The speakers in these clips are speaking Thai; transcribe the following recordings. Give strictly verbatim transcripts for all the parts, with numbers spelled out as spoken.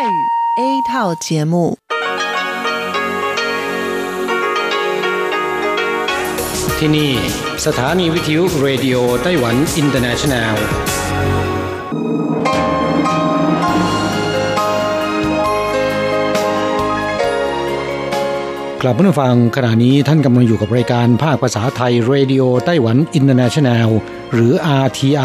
泰语 A 套节目。ที่นี่สถานีวิทยุ Radio Taiwan Internationalกลับมาฟังขณะนี้ท่านกำลังอยู่กับรายการภาคภาษาไทย Radio Taiwan International หรือ อาร์ ที ไอ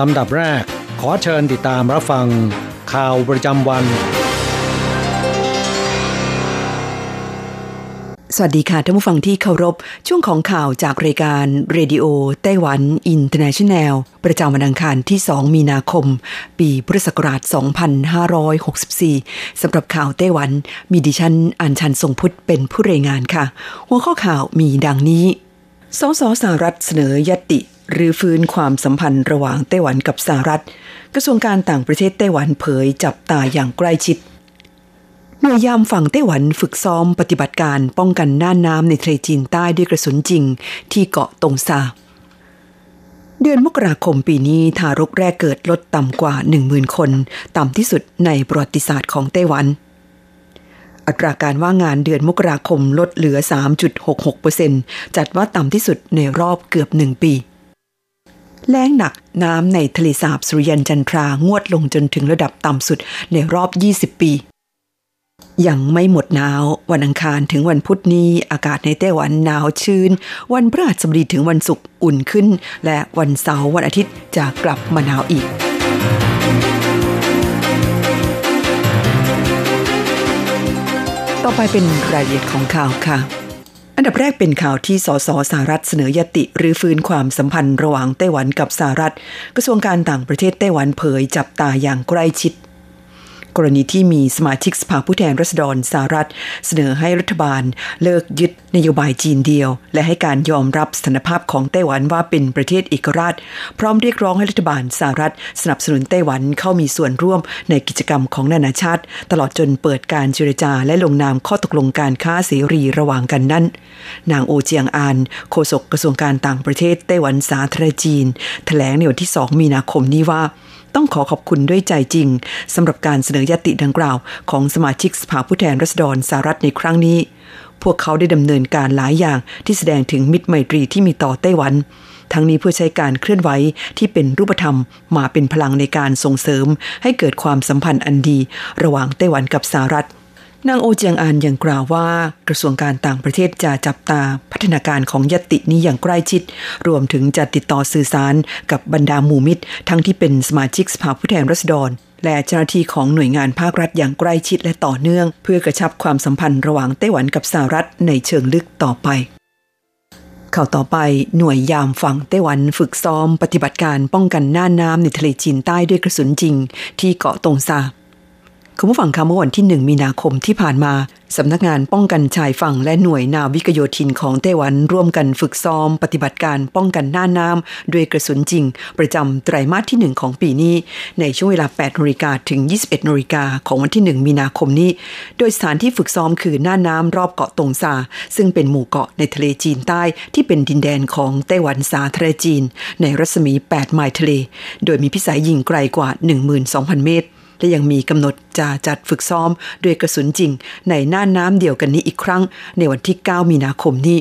ลำดับแรกขอเชิญติดตามรับฟังข่าวประจำวันสวัสดีค่ะท่านผู้ฟังที่เคารพช่วงของข่าวจากรายการ Radio Taiwan International ประจำวันอังคารที่สองมีนาคมปีพุทธศักราชสองพันห้าร้อยหกสิบสี่สำหรับข่าวไต้หวันมีดิฉันอัญชันทรงพุทธเป็นผู้รายงานค่ะหัวข้อข่าวมีดังนี้สสสหรัฐเสนอญัตติหรือฟื้นความสัมพันธ์ระหว่างไต้หวันกับสหรัฐกระทรวงการต่างประเทศไต้หวันเผยจับตาอย่างใกล้ชิดหน่วยยามฝั่งไต้หวันฝึกซ้อมปฏิบัติการป้องกันน่านน้ำในทะเลจีนใต้ด้วยกระสุนจริงที่เกาะตงซาเดือนมกราคมปีนี้ทารกแรกเกิดลดต่ำกว่า หนึ่งหมื่น คนต่ำที่สุดในประวัติศาสตร์ของไต้หวันอัตราการว่างงานเดือนมกราคมลดเหลือ สามจุดหกหกเปอร์เซ็นต์ จัดว่าต่ำที่สุดในรอบเกือบหนึ่งปีแล้งหนักน้ำในทะเลสาบสุริยันจันทรางวดลงจนถึงระดับต่ำสุดในรอบยี่สิบปียังไม่หมดหนาววันอังคารถึงวันพุธนี้อากาศในไต้หวันหนาวชื้นวันพฤหัสบดีถึงวันศุกร์อุ่นขึ้นและวันเสาร์วันอาทิตย์จะกลับมาหนาวอีกต่อไปเป็นรายละเอียดของข่าวค่ะอันดับแรกเป็นข่าวที่สสสหรัฐเสนอยติหรือฟื้นความสัมพันธ์ระหว่างไต้หวันกับสหรัฐกระทรวงการต่างประเทศไต้หวันเผยจับตาอย่างใกล้ชิดกรณีที่มีสมาชิกสภาผู้แทนราษฎรสหรัฐเสนอให้รัฐบาลเลิกยึดนโยบายจีนเดียวและให้การยอมรับสถานภาพของไต้หวันว่าเป็นประเทศเอกราชพร้อมเรียกร้องให้รัฐบาลสหรัฐสนับสนุนไต้หวันเข้ามีส่วนร่วมในกิจกรรมของนานาชาติตลอดจนเปิดการเจรจาและลงนามข้อตกลงการค้าเสรีระหว่างกันนั้นนางโอเจียงอานโฆษกกระทรวงการต่างประเทศไต้หวันสาธารณจีนแถลงในวันที่สองมีนาคมนี้ว่าต้องขอขอบคุณด้วยใจจริงสำหรับการเสนอยติดังกล่าวของสมาชิกสภาผู้แทนราษฎรสหรัฐในครั้งนี้พวกเขาได้ดำเนินการหลายอย่างที่แสดงถึงมิตรไมตรีที่มีต่อไต้หวันทั้งนี้เพื่อใช้การเคลื่อนไหวที่เป็นรูปธรรมมาเป็นพลังในการส่งเสริมให้เกิดความสัมพันธ์อันดีระหว่างไต้หวันกับสหรัฐนางโอเจียงอานยังกล่าวว่ากระทรวงการต่างประเทศจะจับตาพัฒนาการของญัตตินี้อย่างใกล้ชิดรวมถึงจะติดต่อสื่อสารกับบรรดาหมู่มิตรทั้งที่เป็นสมาชิกสภาผู้แทนราษฎรและเจ้าหน้าที่ของหน่วยงานภาครัฐอย่างใกล้ชิดและต่อเนื่องเพื่อกระชับความสัมพันธ์ระหว่างไต้หวันกับสหรัฐในเชิงลึกต่อไปข่าวต่อไปหน่วยยามฝั่งไต้หวันฝึกซ้อมปฏิบัติการป้องกันน่านน้ำในทะเลจีนใต้ด้วยกระสุนจริงที่เกาะตงซาคุณผู้ฟังคะเมื่อวันที่หนึ่งมีนาคมที่ผ่านมาสำนักงานป้องกันชายฝั่งและหน่วยนาวิกโยธินของไต้หวันร่วมกันฝึกซ้อมปฏิบัติการป้องกันน่านน้ำด้วยกระสุนจริงประจำไตรมาสที่หนึ่งของปีนี้ในช่วงเวลาแปดนาฬิกาถึงยี่สิบเอ็ดนาฬิกาของวันที่หนึ่งมีนาคมนี้โดยสถานที่ฝึกซ้อมคือน่านน้ำรอบเกาะตงซาซึ่งเป็นหมู่เกาะในทะเลจีนใต้ที่เป็นดินแดนของไต้หวันสาธารณจีนในรัศมีแปดไมล์ทะเลโดยมีพิสัยยิงไกลกว่า หนึ่งหมื่นสองพันเมตรและยังมีกำหนดจะจัดฝึกซ้อมด้วยกระสุนจริงในน่านน้ำเดียวกันนี้อีกครั้งในวันที่เก้ามีนาคมนี้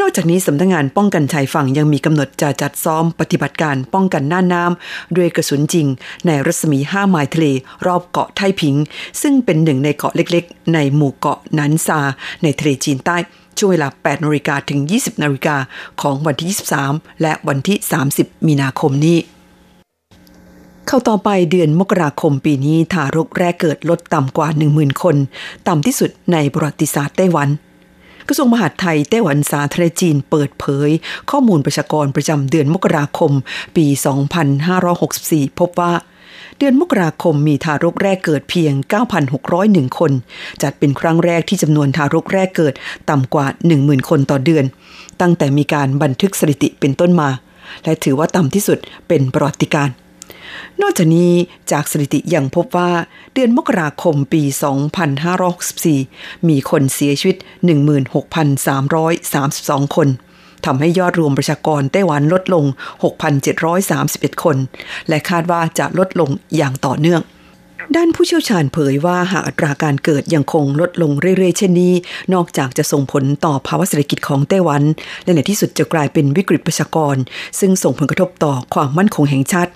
นอกจากนี้สำนักงานป้องกันชายฝั่งยังมีกำหนดจะจัดซ้อมปฏิบัติการป้องกันน่านน้ำด้วยกระสุนจริงในรัศมีห้าไมล์ทะเลรอบเกาะไทผิงซึ่งเป็นหนึ่งในเกาะเล็กๆในหมู่เกาะนันซาในทะเลจีนใต้ช่วงเวลาแปดนาฬิกาถึงยี่สิบนาฬิกาของวันที่ยี่สิบสามและวันที่สามสิบมีนาคมนี้เข้าต่อไปเดือนมกราคมปีนี้ทารกแรกเกิดลดต่ำกว่า หนึ่งหมื่น คนต่ำที่สุดในประวัติศาสตร์ไต้หวันกระทรวงมหาดไทยไต้หวันสาธารณจีนเปิดเผยข้อมูลประชากรประจำเดือนมกราคมปีสองพันห้าร้อยหกสิบสี่พบว่าเ ดือนมกราคมมีทารกแรกเกิดเพียง เก้าพันหกร้อยเอ็ด คนจัดเป็นครั้งแรกที่จำนวนทารกแรกเกิดต่ำกว่า หนึ่งหมื่น คนต่อเดือนตั้งแต่มีการบันทึกสถิติเป็นต้นมาและถือว่าต่ำที่สุดเป็นประวัติการณ์นอกจากนี้จากสถิติยังพบว่าเดือนมกราคมปี สองพันห้าร้อยหกสิบสี่ มีคนเสียชีวิต หนึ่งหมื่นหกพันสามร้อยสามสิบสอง คนทำให้ยอดรวมประชากรไต้หวันลดลง หกพันเจ็ดร้อยสามสิบเอ็ด คนและคาดว่าจะลดลงอย่างต่อเนื่องด้านผู้เชี่ยวชาญเผยว่าหากอัตราการเกิดยังคงลดลงเรื่อยๆเช่นนี้นอกจากจะส่งผลต่อภาวะเศรษฐกิจของไต้หวันและในที่สุดจะกลายเป็นวิกฤตประชากรซึ่งส่งผลกระทบต่อความมั่นคงแห่งชาติ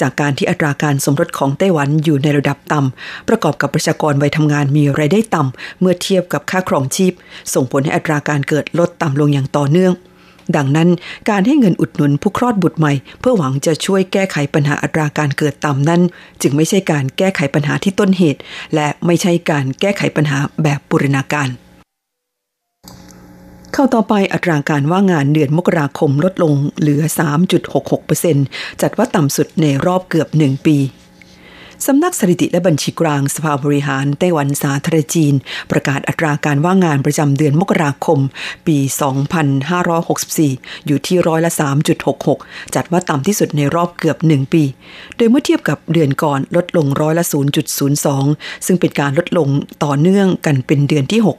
จากการที่อัตราการสมรสของไต้หวันอยู่ในระดับต่ำประกอบกับประชากรวัยทำงานมีรายได้ต่ำเมื่อเทียบกับค่าครองชีพส่งผลให้อัตราการเกิดลดต่ำลงอย่างต่อเนื่องดังนั้นการให้เงินอุดหนุนผู้คลอดบุตรใหม่เพื่อหวังจะช่วยแก้ไขปัญหาอัตราการเกิดต่ำนั้นจึงไม่ใช่การแก้ไขปัญหาที่ต้นเหตุและไม่ใช่การแก้ไขปัญหาแบบบูรณาการเข้าต่อไปอัตราการว่างงานเดือนมกราคมลดลงเหลือ สามจุดหกหกเปอร์เซ็นต์ จัดว่าต่ำสุดในรอบเกือบหนึ่งปีสำนักสถิติและบัญชีกลางสภาบริหารไต้หวันสาธารณจีนประกาศอัตราการว่างงานประจำเดือนมกราคมปี สองพันห้าร้อยหกสิบสี่ อยู่ที่ร้อยละ สามจุดหกหก จัดว่าต่ำที่สุดในรอบเกือบหนึ่งปีโดยเมื่อเทียบกับเดือนก่อนลดลงร้อยละ ศูนย์จุดศูนย์สอง ซึ่งเป็นการลดลงต่อเนื่องกันเป็นเดือนที่หก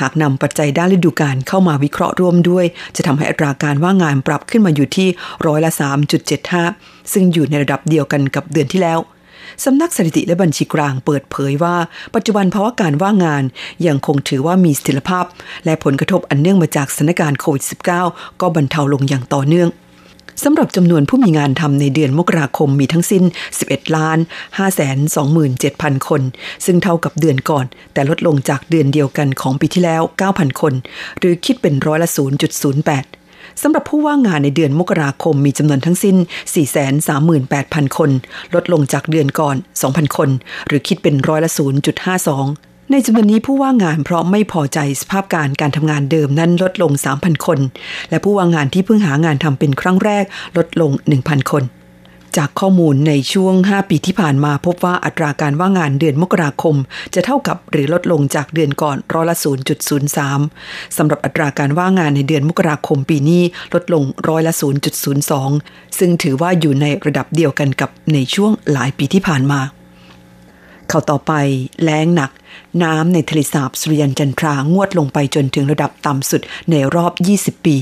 หากนำปัจจัยด้านฤดูกาลเข้ามาวิเคราะห์ร่วมด้วยจะทำให้อัตราการว่างงานปรับขึ้นมาอยู่ที่ร้อยละ สามจุดเจ็ดห้า ซึ่งอยู่ในระดับเดียวกันกับเดือนที่แล้วสำนักสถิติและบัญชีกลางเปิดเผยว่าปัจจุบันภาวะการว่างงานยังคงถือว่ามีเสถียรภาพและผลกระทบอันเนื่องมาจากสถานการณ์โควิด สิบเก้า ก็บรรเทาลงอย่างต่อเนื่องสำหรับจำนวนผู้มีงานทำในเดือนมกราคมมีทั้งสิ้น สิบเอ็ดล้านห้าแสนสองหมื่นเจ็ดพัน คนซึ่งเท่ากับเดือนก่อนแต่ลดลงจากเดือนเดียวกันของปีที่แล้ว เก้าพัน คนหรือคิดเป็นร้อยละ ศูนย์จุดศูนย์แปดสำหรับผู้ว่างงานในเดือนมกราคมมีจำนวนทั้งสิ้น สี่แสนสามหมื่นแปดพัน คนลดลงจากเดือนก่อน สองพัน คนหรือคิดเป็นร้อยละ ศูนย์จุดห้าสอง ในจำนวนนี้ผู้ว่างงานเพราะไม่พอใจสภาพการการทำงานเดิมนั้นลดลง สามพัน คนและผู้ว่างงานที่เพิ่งหางานทำเป็นครั้งแรกลดลง หนึ่งพัน คนจากข้อมูลในช่วงห้าปีที่ผ่านมาพบว่าอัตราการว่างงานเดือนมกราคมจะเท่ากับหรือลดลงจากเดือนก่อนร้อยละ ศูนย์จุดศูนย์สาม สำหรับอัตราการว่างงานในเดือนมกราคมปีนี้ลดลงร้อยละ ศูนย์จุดศูนย์สอง ซึ่งถือว่าอยู่ในระดับเดียวกันกับในช่วงหลายปีที่ผ่านมาเข้าต่อไปแล้งหนักน้ำในทะเลสาบสุริยันจันทรางวดลงไปจนถึงระดับต่ำสุดในรอบยี่สิบปี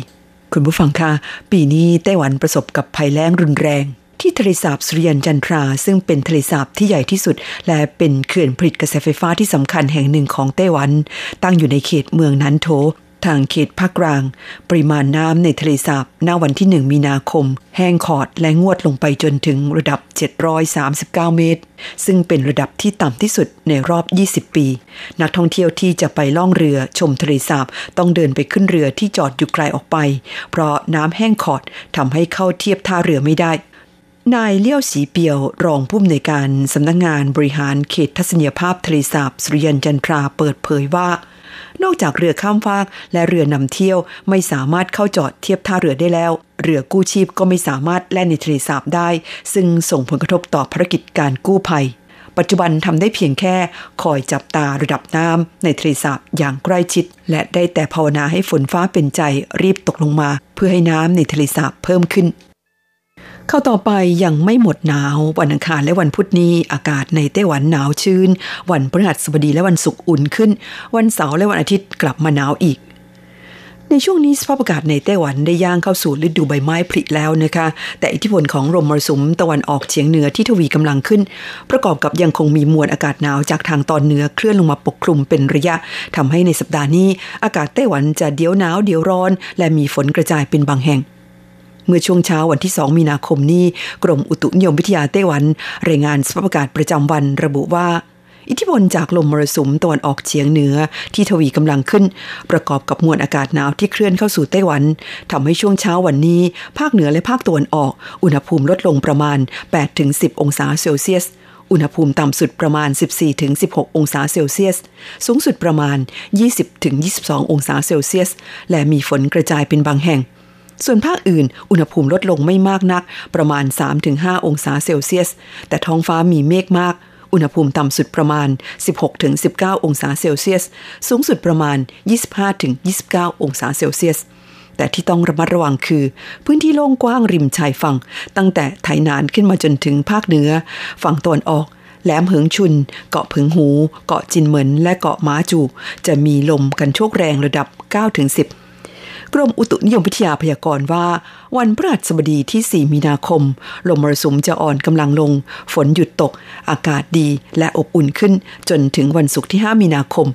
คุณผู้ฟังคะปีนี้ไต้หวันประสบกับภัยแล้งรุนแรงที่ทะเลสาบสุริยันจันทราซึ่งเป็นทะเลสาบที่ใหญ่ที่สุดและเป็นเขื่อนผลิตกระแสไฟฟ้าที่สำคัญแห่งหนึ่งของไต้หวันตั้งอยู่ในเขตเมืองนันโถทางเขตภาคกลางปริมาณน้ำในทะเลสาบณวันที่หนึ่งมีนาคมแห้งขอดและงวดลงไปจนถึงระดับเจ็ดร้อยสามสิบเก้าเมตรซึ่งเป็นระดับที่ต่ำที่สุดในรอบยี่สิบปีนักท่องเที่ยวที่จะไปล่องเรือชมทะเลสาบต้องเดินไปขึ้นเรือที่จอดอยู่ไกลออกไปเพราะน้ำแห้งขอดทำให้เข้าเทียบท่าเรือไม่ได้นายเลี้ยวสีเปียวรองผู้อำนวยการสำนักงานบริหารเขตทัศนียภาพทะเลสาบสุริยันจันทราเปิดเผยว่านอกจากเรือข้ามฟากและเรือนำเที่ยวไม่สามารถเข้าจอดเทียบท่าเรือได้แล้วเรือกู้ชีพก็ไม่สามารถแล่นในทะเลสาบได้ซึ่งส่งผลกระทบต่อภารกิจการกู้ภัยปัจจุบันทำได้เพียงแค่คอยจับตาระดับน้ำในทะเลสาบอย่างใกล้ชิดและได้แต่ภาวนาให้ฝนฟ้าเป็นใจรีบตกลงมาเพื่อให้น้ำในทะเลสาบเพิ่มขึ้นเข้าต่อไปยังไม่หมดหนาววันอังคารและวันพุธนี้อากาศในไต้หวันหนาวชื้นวันพฤหัสบดีและวันศุกร์อุ่นขึ้นวันเสาร์และวันอาทิตย์กลับมาหนาวอีกในช่วงนี้สภาพอากาศในไต้หวันได้ย่างเข้าสู่ฤดูใบไม้ผลิแล้วนะคะแต่อิทธิพลของลมมรสุมตะวันออกเฉียงเหนือที่ทวีกำลังขึ้นประกอบกับยังคงมีมวลอากาศหนาวจากทางตอนเหนือเคลื่อนลงมาปกคลุมเป็นระยะทำให้ในสัปดาห์นี้อากาศไต้หวันจะเดี๋ยวหนาวเดี๋ยวร้อนและมีฝนกระจายเป็นบางแห่งเมื่อช่วงเช้าวันที่สองมีนาคมนี้กรมอุตุนิยมวิทยาไต้หวันรายงานสภาพอากาศประจำวันระบุว่าอิทธิพลจากลมมรสุมตะวันออกเฉียงเหนือที่ทวีกำลังขึ้นประกอบกับมวลอากาศหนาวที่เคลื่อนเข้าสู่ไต้หวันทำให้ช่วงเช้าวันนี้ภาคเหนือและภาคตะวันออกอุณหภูมิลดลงประมาณ แปดถึงสิบ องศาเซลเซียสอุณหภูมิต่ำสุดประมาณ สิบสี่ถึงสิบหก องศาเซลเซียสสูงสุดประมาณ ยี่สิบถึงยี่สิบสอง องศาเซลเซียสและมีฝนกระจายเป็นบางแห่ง ส่วนภาคอื่นอุณหภูมิลดลงไม่มากนักประมาณ สามถึงห้า องศาเซลเซียสแต่ท้องฟ้ามีเมฆมากอุณหภูมิต่ำสุดประมาณ สิบหกถึงสิบเก้า องศาเซลเซียสสูงสุดประมาณ ยี่สิบห้าถึงยี่สิบเก้า องศาเซลเซียสแต่ที่ต้องระมัดระวังคือพื้นที่โล่งกว้างริมชายฝั่งตั้งแต่ไถหนานขึ้นมาจนถึงภาคเหนือฝั่งตะวันออกแหลมเหิงชุนเกาะผึงหูเกาะจินเหมินและเกาะม้าจูจะมีลมกันโชกแรงระดับ เก้าถึงสิบกรมอุตุนิยมวิทยาพยากรณ์ว่าวันพฤหัสบดีที่สี่มีนาคมลมมรสุมจะอ่อนกำลังลงฝนหยุดตกอากาศดีและอบอุ่นขึ้นจนถึงวันศุกร์ที่ห้ามีนาคม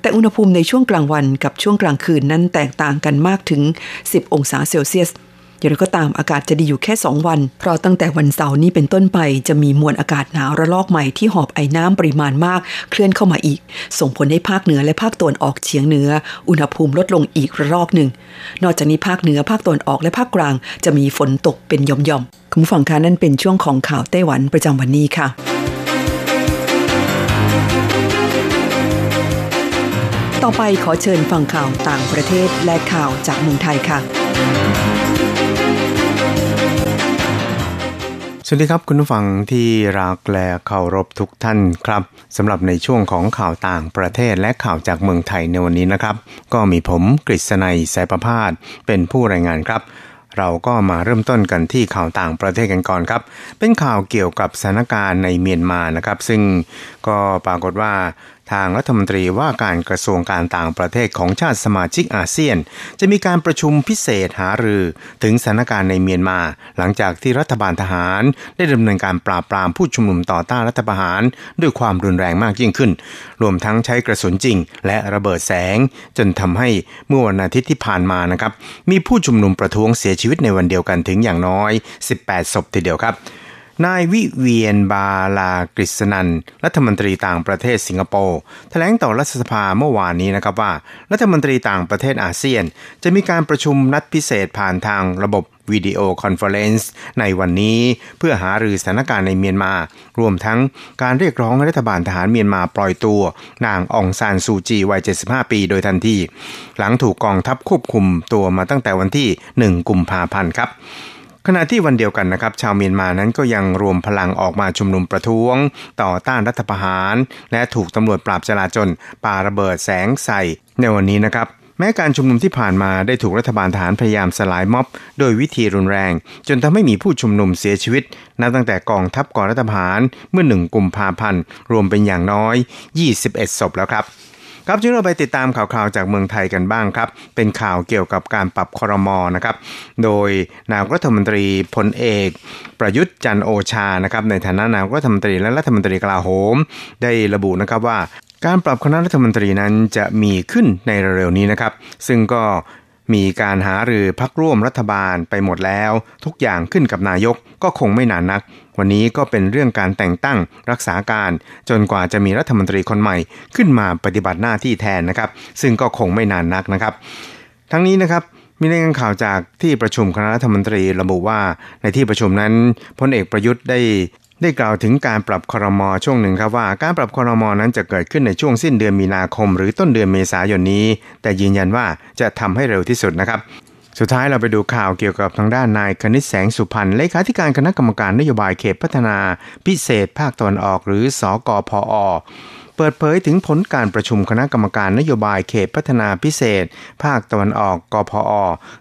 แต่อุณหภูมิในช่วงกลางวันกับช่วงกลางคืนนั้นแตกต่างกันมากถึงสิบองศาเซลเซียสอย่างไรก็ตามอากาศจะดีอยู่แค่สองวันเพราะตั้งแต่วันเสาร์นี้เป็นต้นไปจะมีมวลอากาศหนาวระลอกใหม่ที่หอบไอน้ำปริมาณมากเคลื่อนเข้ามาอีกส่งผลให้ภาคเหนือและภาคตะวันออกเฉียงเหนืออุณหภูมิลดลงอีกระลอกหนึ่งนอกจากนี้ภาคเหนือภาคตะวันออกและภาคกลางจะมีฝนตกเป็นหย่อมๆคุณผู้ฟังคะนั่นเป็นช่วงของข่าวไต้หวันประจำวันนี้ค่ะต่อไปขอเชิญฟังข่าวต่างประเทศและข่าวจากเมืองไทยค่ะสวัสดีครับคุณผู้ฟังที่รักและเคารพทุกท่านครับสำหรับในช่วงของข่าวต่างประเทศและข่าวจากเมืองไทยในวันนี้นะครับก็มีผมกฤษณัยสายประพาสเป็นผู้รายงานครับเราก็มาเริ่มต้นกันที่ข่าวต่างประเทศกันก่อนครับเป็นข่าวเกี่ยวกับสถานการณ์ในเมียนมานะครับซึ่งก็ปรากฏว่าทางรัฐมนตรีว่าการกระทรวงการต่างประเทศของชาติสมาชิกอาเซียนจะมีการประชุมพิเศษหารือถึงสถานการณ์ในเมียนมาหลังจากที่รัฐบาลทหารได้ดำเนินการปราบปรามผู้ชุมนุมต่อต้านรัฐประหารด้วยความรุนแรงมากยิ่งขึ้นรวมทั้งใช้กระสุนจริงและระเบิดแสงจนทำให้เมื่อวันอาทิตย์ที่ผ่านมานะครับมีผู้ชุมนุมประท้วงเสียชีวิตในวันเดียวกันถึงอย่างน้อยสิบแปดศพทีเดียวครับนายวิเวียนบาลากฤษณันรัฐมนตรีต่างประเทศสิงคโปร์แถลงต่อรัฐสภาเมื่อวานนี้นะครับว่ารัฐมนตรีต่างประเทศอาเซียนจะมีการประชุมนัดพิเศษผ่านทางระบบวิดีโอคอนเฟอเรนซ์ในวันนี้เพื่อหารือสถานการณ์ในเมียนมารวมทั้งการเรียกร้องให้รัฐบาลทหารเมียนมาปล่อยตัวนางองซานซูจีวัยเจ็ดสิบห้าปีโดยทันทีหลังถูกกองทัพควบคุมตัวมาตั้งแต่วันที่หนึ่งกุมภาพันธ์ครับขณะที่วันเดียวกันนะครับชาวเมียนมานั้นก็ยังรวมพลังออกมาชุมนุมประท้วงต่อต้านรัฐประหารและถูกตำรวจปราบจลาจลปาระเบิดแสงใส่ในวันนี้นะครับแม้การชุมนุมที่ผ่านมาได้ถูกรัฐบาลทหารพยายามสลายม็อบโดยวิธีรุนแรงจนทำให้มีผู้ชุมนุมเสียชีวิตนับตั้งแต่กองทัพก่อรัฐประหารเมื่อหนึ่งกุมภาพันธ์รวมเป็นอย่างน้อยยี่สิบเอ็ดศพแล้วครับครับช่วยเราไปติดตามข่าวๆจากเมืองไทยกันบ้างครับเป็นข่าวเกี่ยวกับการปรับครม.นะครับโดยนายกรัฐมนตรีพลเอกประยุทธ์จันทร์โอชานะครับในฐานะนายกรัฐมนตรีและรัฐมนตรีกลาโหมได้ระบุนะครับว่าการปรับคณะรัฐมนตรีนั้นจะมีขึ้นในเร็วๆนี้นะครับซึ่งก็มีการหารือพรรคร่วมรัฐบาลไปหมดแล้วทุกอย่างขึ้นกับนายกก็คงไม่นานนักวันนี้ก็เป็นเรื่องการแต่งตั้งรักษาการจนกว่าจะมีรัฐมนตรีคนใหม่ขึ้นมาปฏิบัติหน้าที่แทนนะครับซึ่งก็คงไม่นานนักนะครับทั้งนี้นะครับมีรายงานข่าวจากที่ประชุมคณะรัฐมนตรีระบุว่าในที่ประชุมนั้นพลเอกประยุทธ์ได้ได้กล่าวถึงการปรับครม.ช่วงหนึ่งครับว่าการปรับครม.นั้นจะเกิดขึ้นในช่วงสิ้นเดือนมีนาคมหรือต้นเดือนเมษายนนี้แต่ยืนยันว่าจะทำให้เร็วที่สุดนะครับสุดท้ายเราไปดูข่าวเกี่ยวกับทางด้านนายคณิษฐ์แสงสุพรรณเลขาธิการคณะกรรมการนโยบายเขตพัฒนาพิเศษภาคตะวันออกหรือสกพอเปิดเผยถึงผลการประชุมคณะกรรมการนโยบายเขตพัฒนาพิเศษภาคตะวันออกกพอ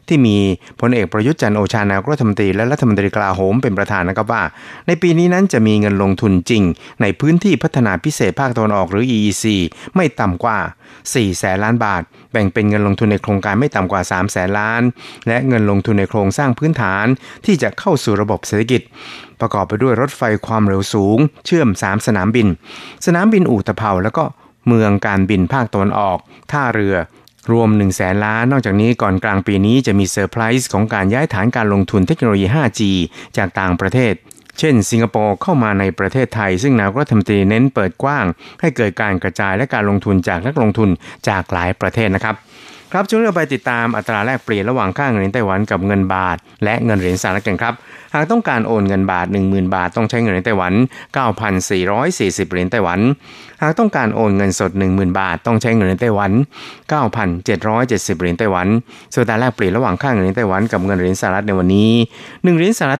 ที่มีพลเอกประยุทธ์จันทร์โอชานายกรัฐมนตรีและรัฐมนตรีกลาโหมเป็นประธานนะครับว่าในปีนี้นั้นจะมีเงินลงทุนจริงในพื้นที่พัฒนาพิเศษภาคตะวันออกหรือ อี อี ซี ไม่ต่ำกว่าสี่แสนล้านบาทแบ่งเป็นเงินลงทุนในโครงการไม่ต่ำกว่าสามแสนล้านและเงินลงทุนในโครงสร้างพื้นฐานที่จะเข้าสู่ระบบเศรษฐกิจประกอบไปด้วยรถไฟความเร็วสูงเชื่อมสามสนามบินสนามบินอู่ตะเภาแล้วก็เมืองการบินภาคตะวันออกท่าเรือรวมหนึ่งแสนล้านนอกจากนี้ก่อนกลางปีนี้จะมีเซอร์ไพรส์ของการย้ายฐานการลงทุนเทคโนโลยี ห้าจี จากต่างประเทศเช่นสิงคโปร์เข้ามาในประเทศไทยซึ่งนายกรัฐมนตรีเน้นเปิดกว้างให้เกิดการกระจายและการลงทุนจากนักลงทุนจากหลายประเทศนะครับ ครับช่วงนี้เราไปติดตามอัตราแลกเปลี่ยนระหว่างค่าเงินไต้หวันกับเงินบาทและเงินเหรียญสหรัฐกันครับหากต้องการโอนเงินบาท หนึ่งหมื่น บาทต้องใช้เงินไต้หวัน เก้าพันสี่ร้อยสี่สิบ เหรียญไต้หวันหากต้องการโอนเงินสด หนึ่งหมื่น บาทต้องใช้เงินไต้หวัน เก้าพันเจ็ดร้อยเจ็ดสิบ เหรียญไต้หวันส่วนอัตราแลกเปลี่ยนระหว่างค่าเงินไต้หวันกับเงินเหรียญสหรัฐในวันนี้หนึ่งเหรียญสหรัฐ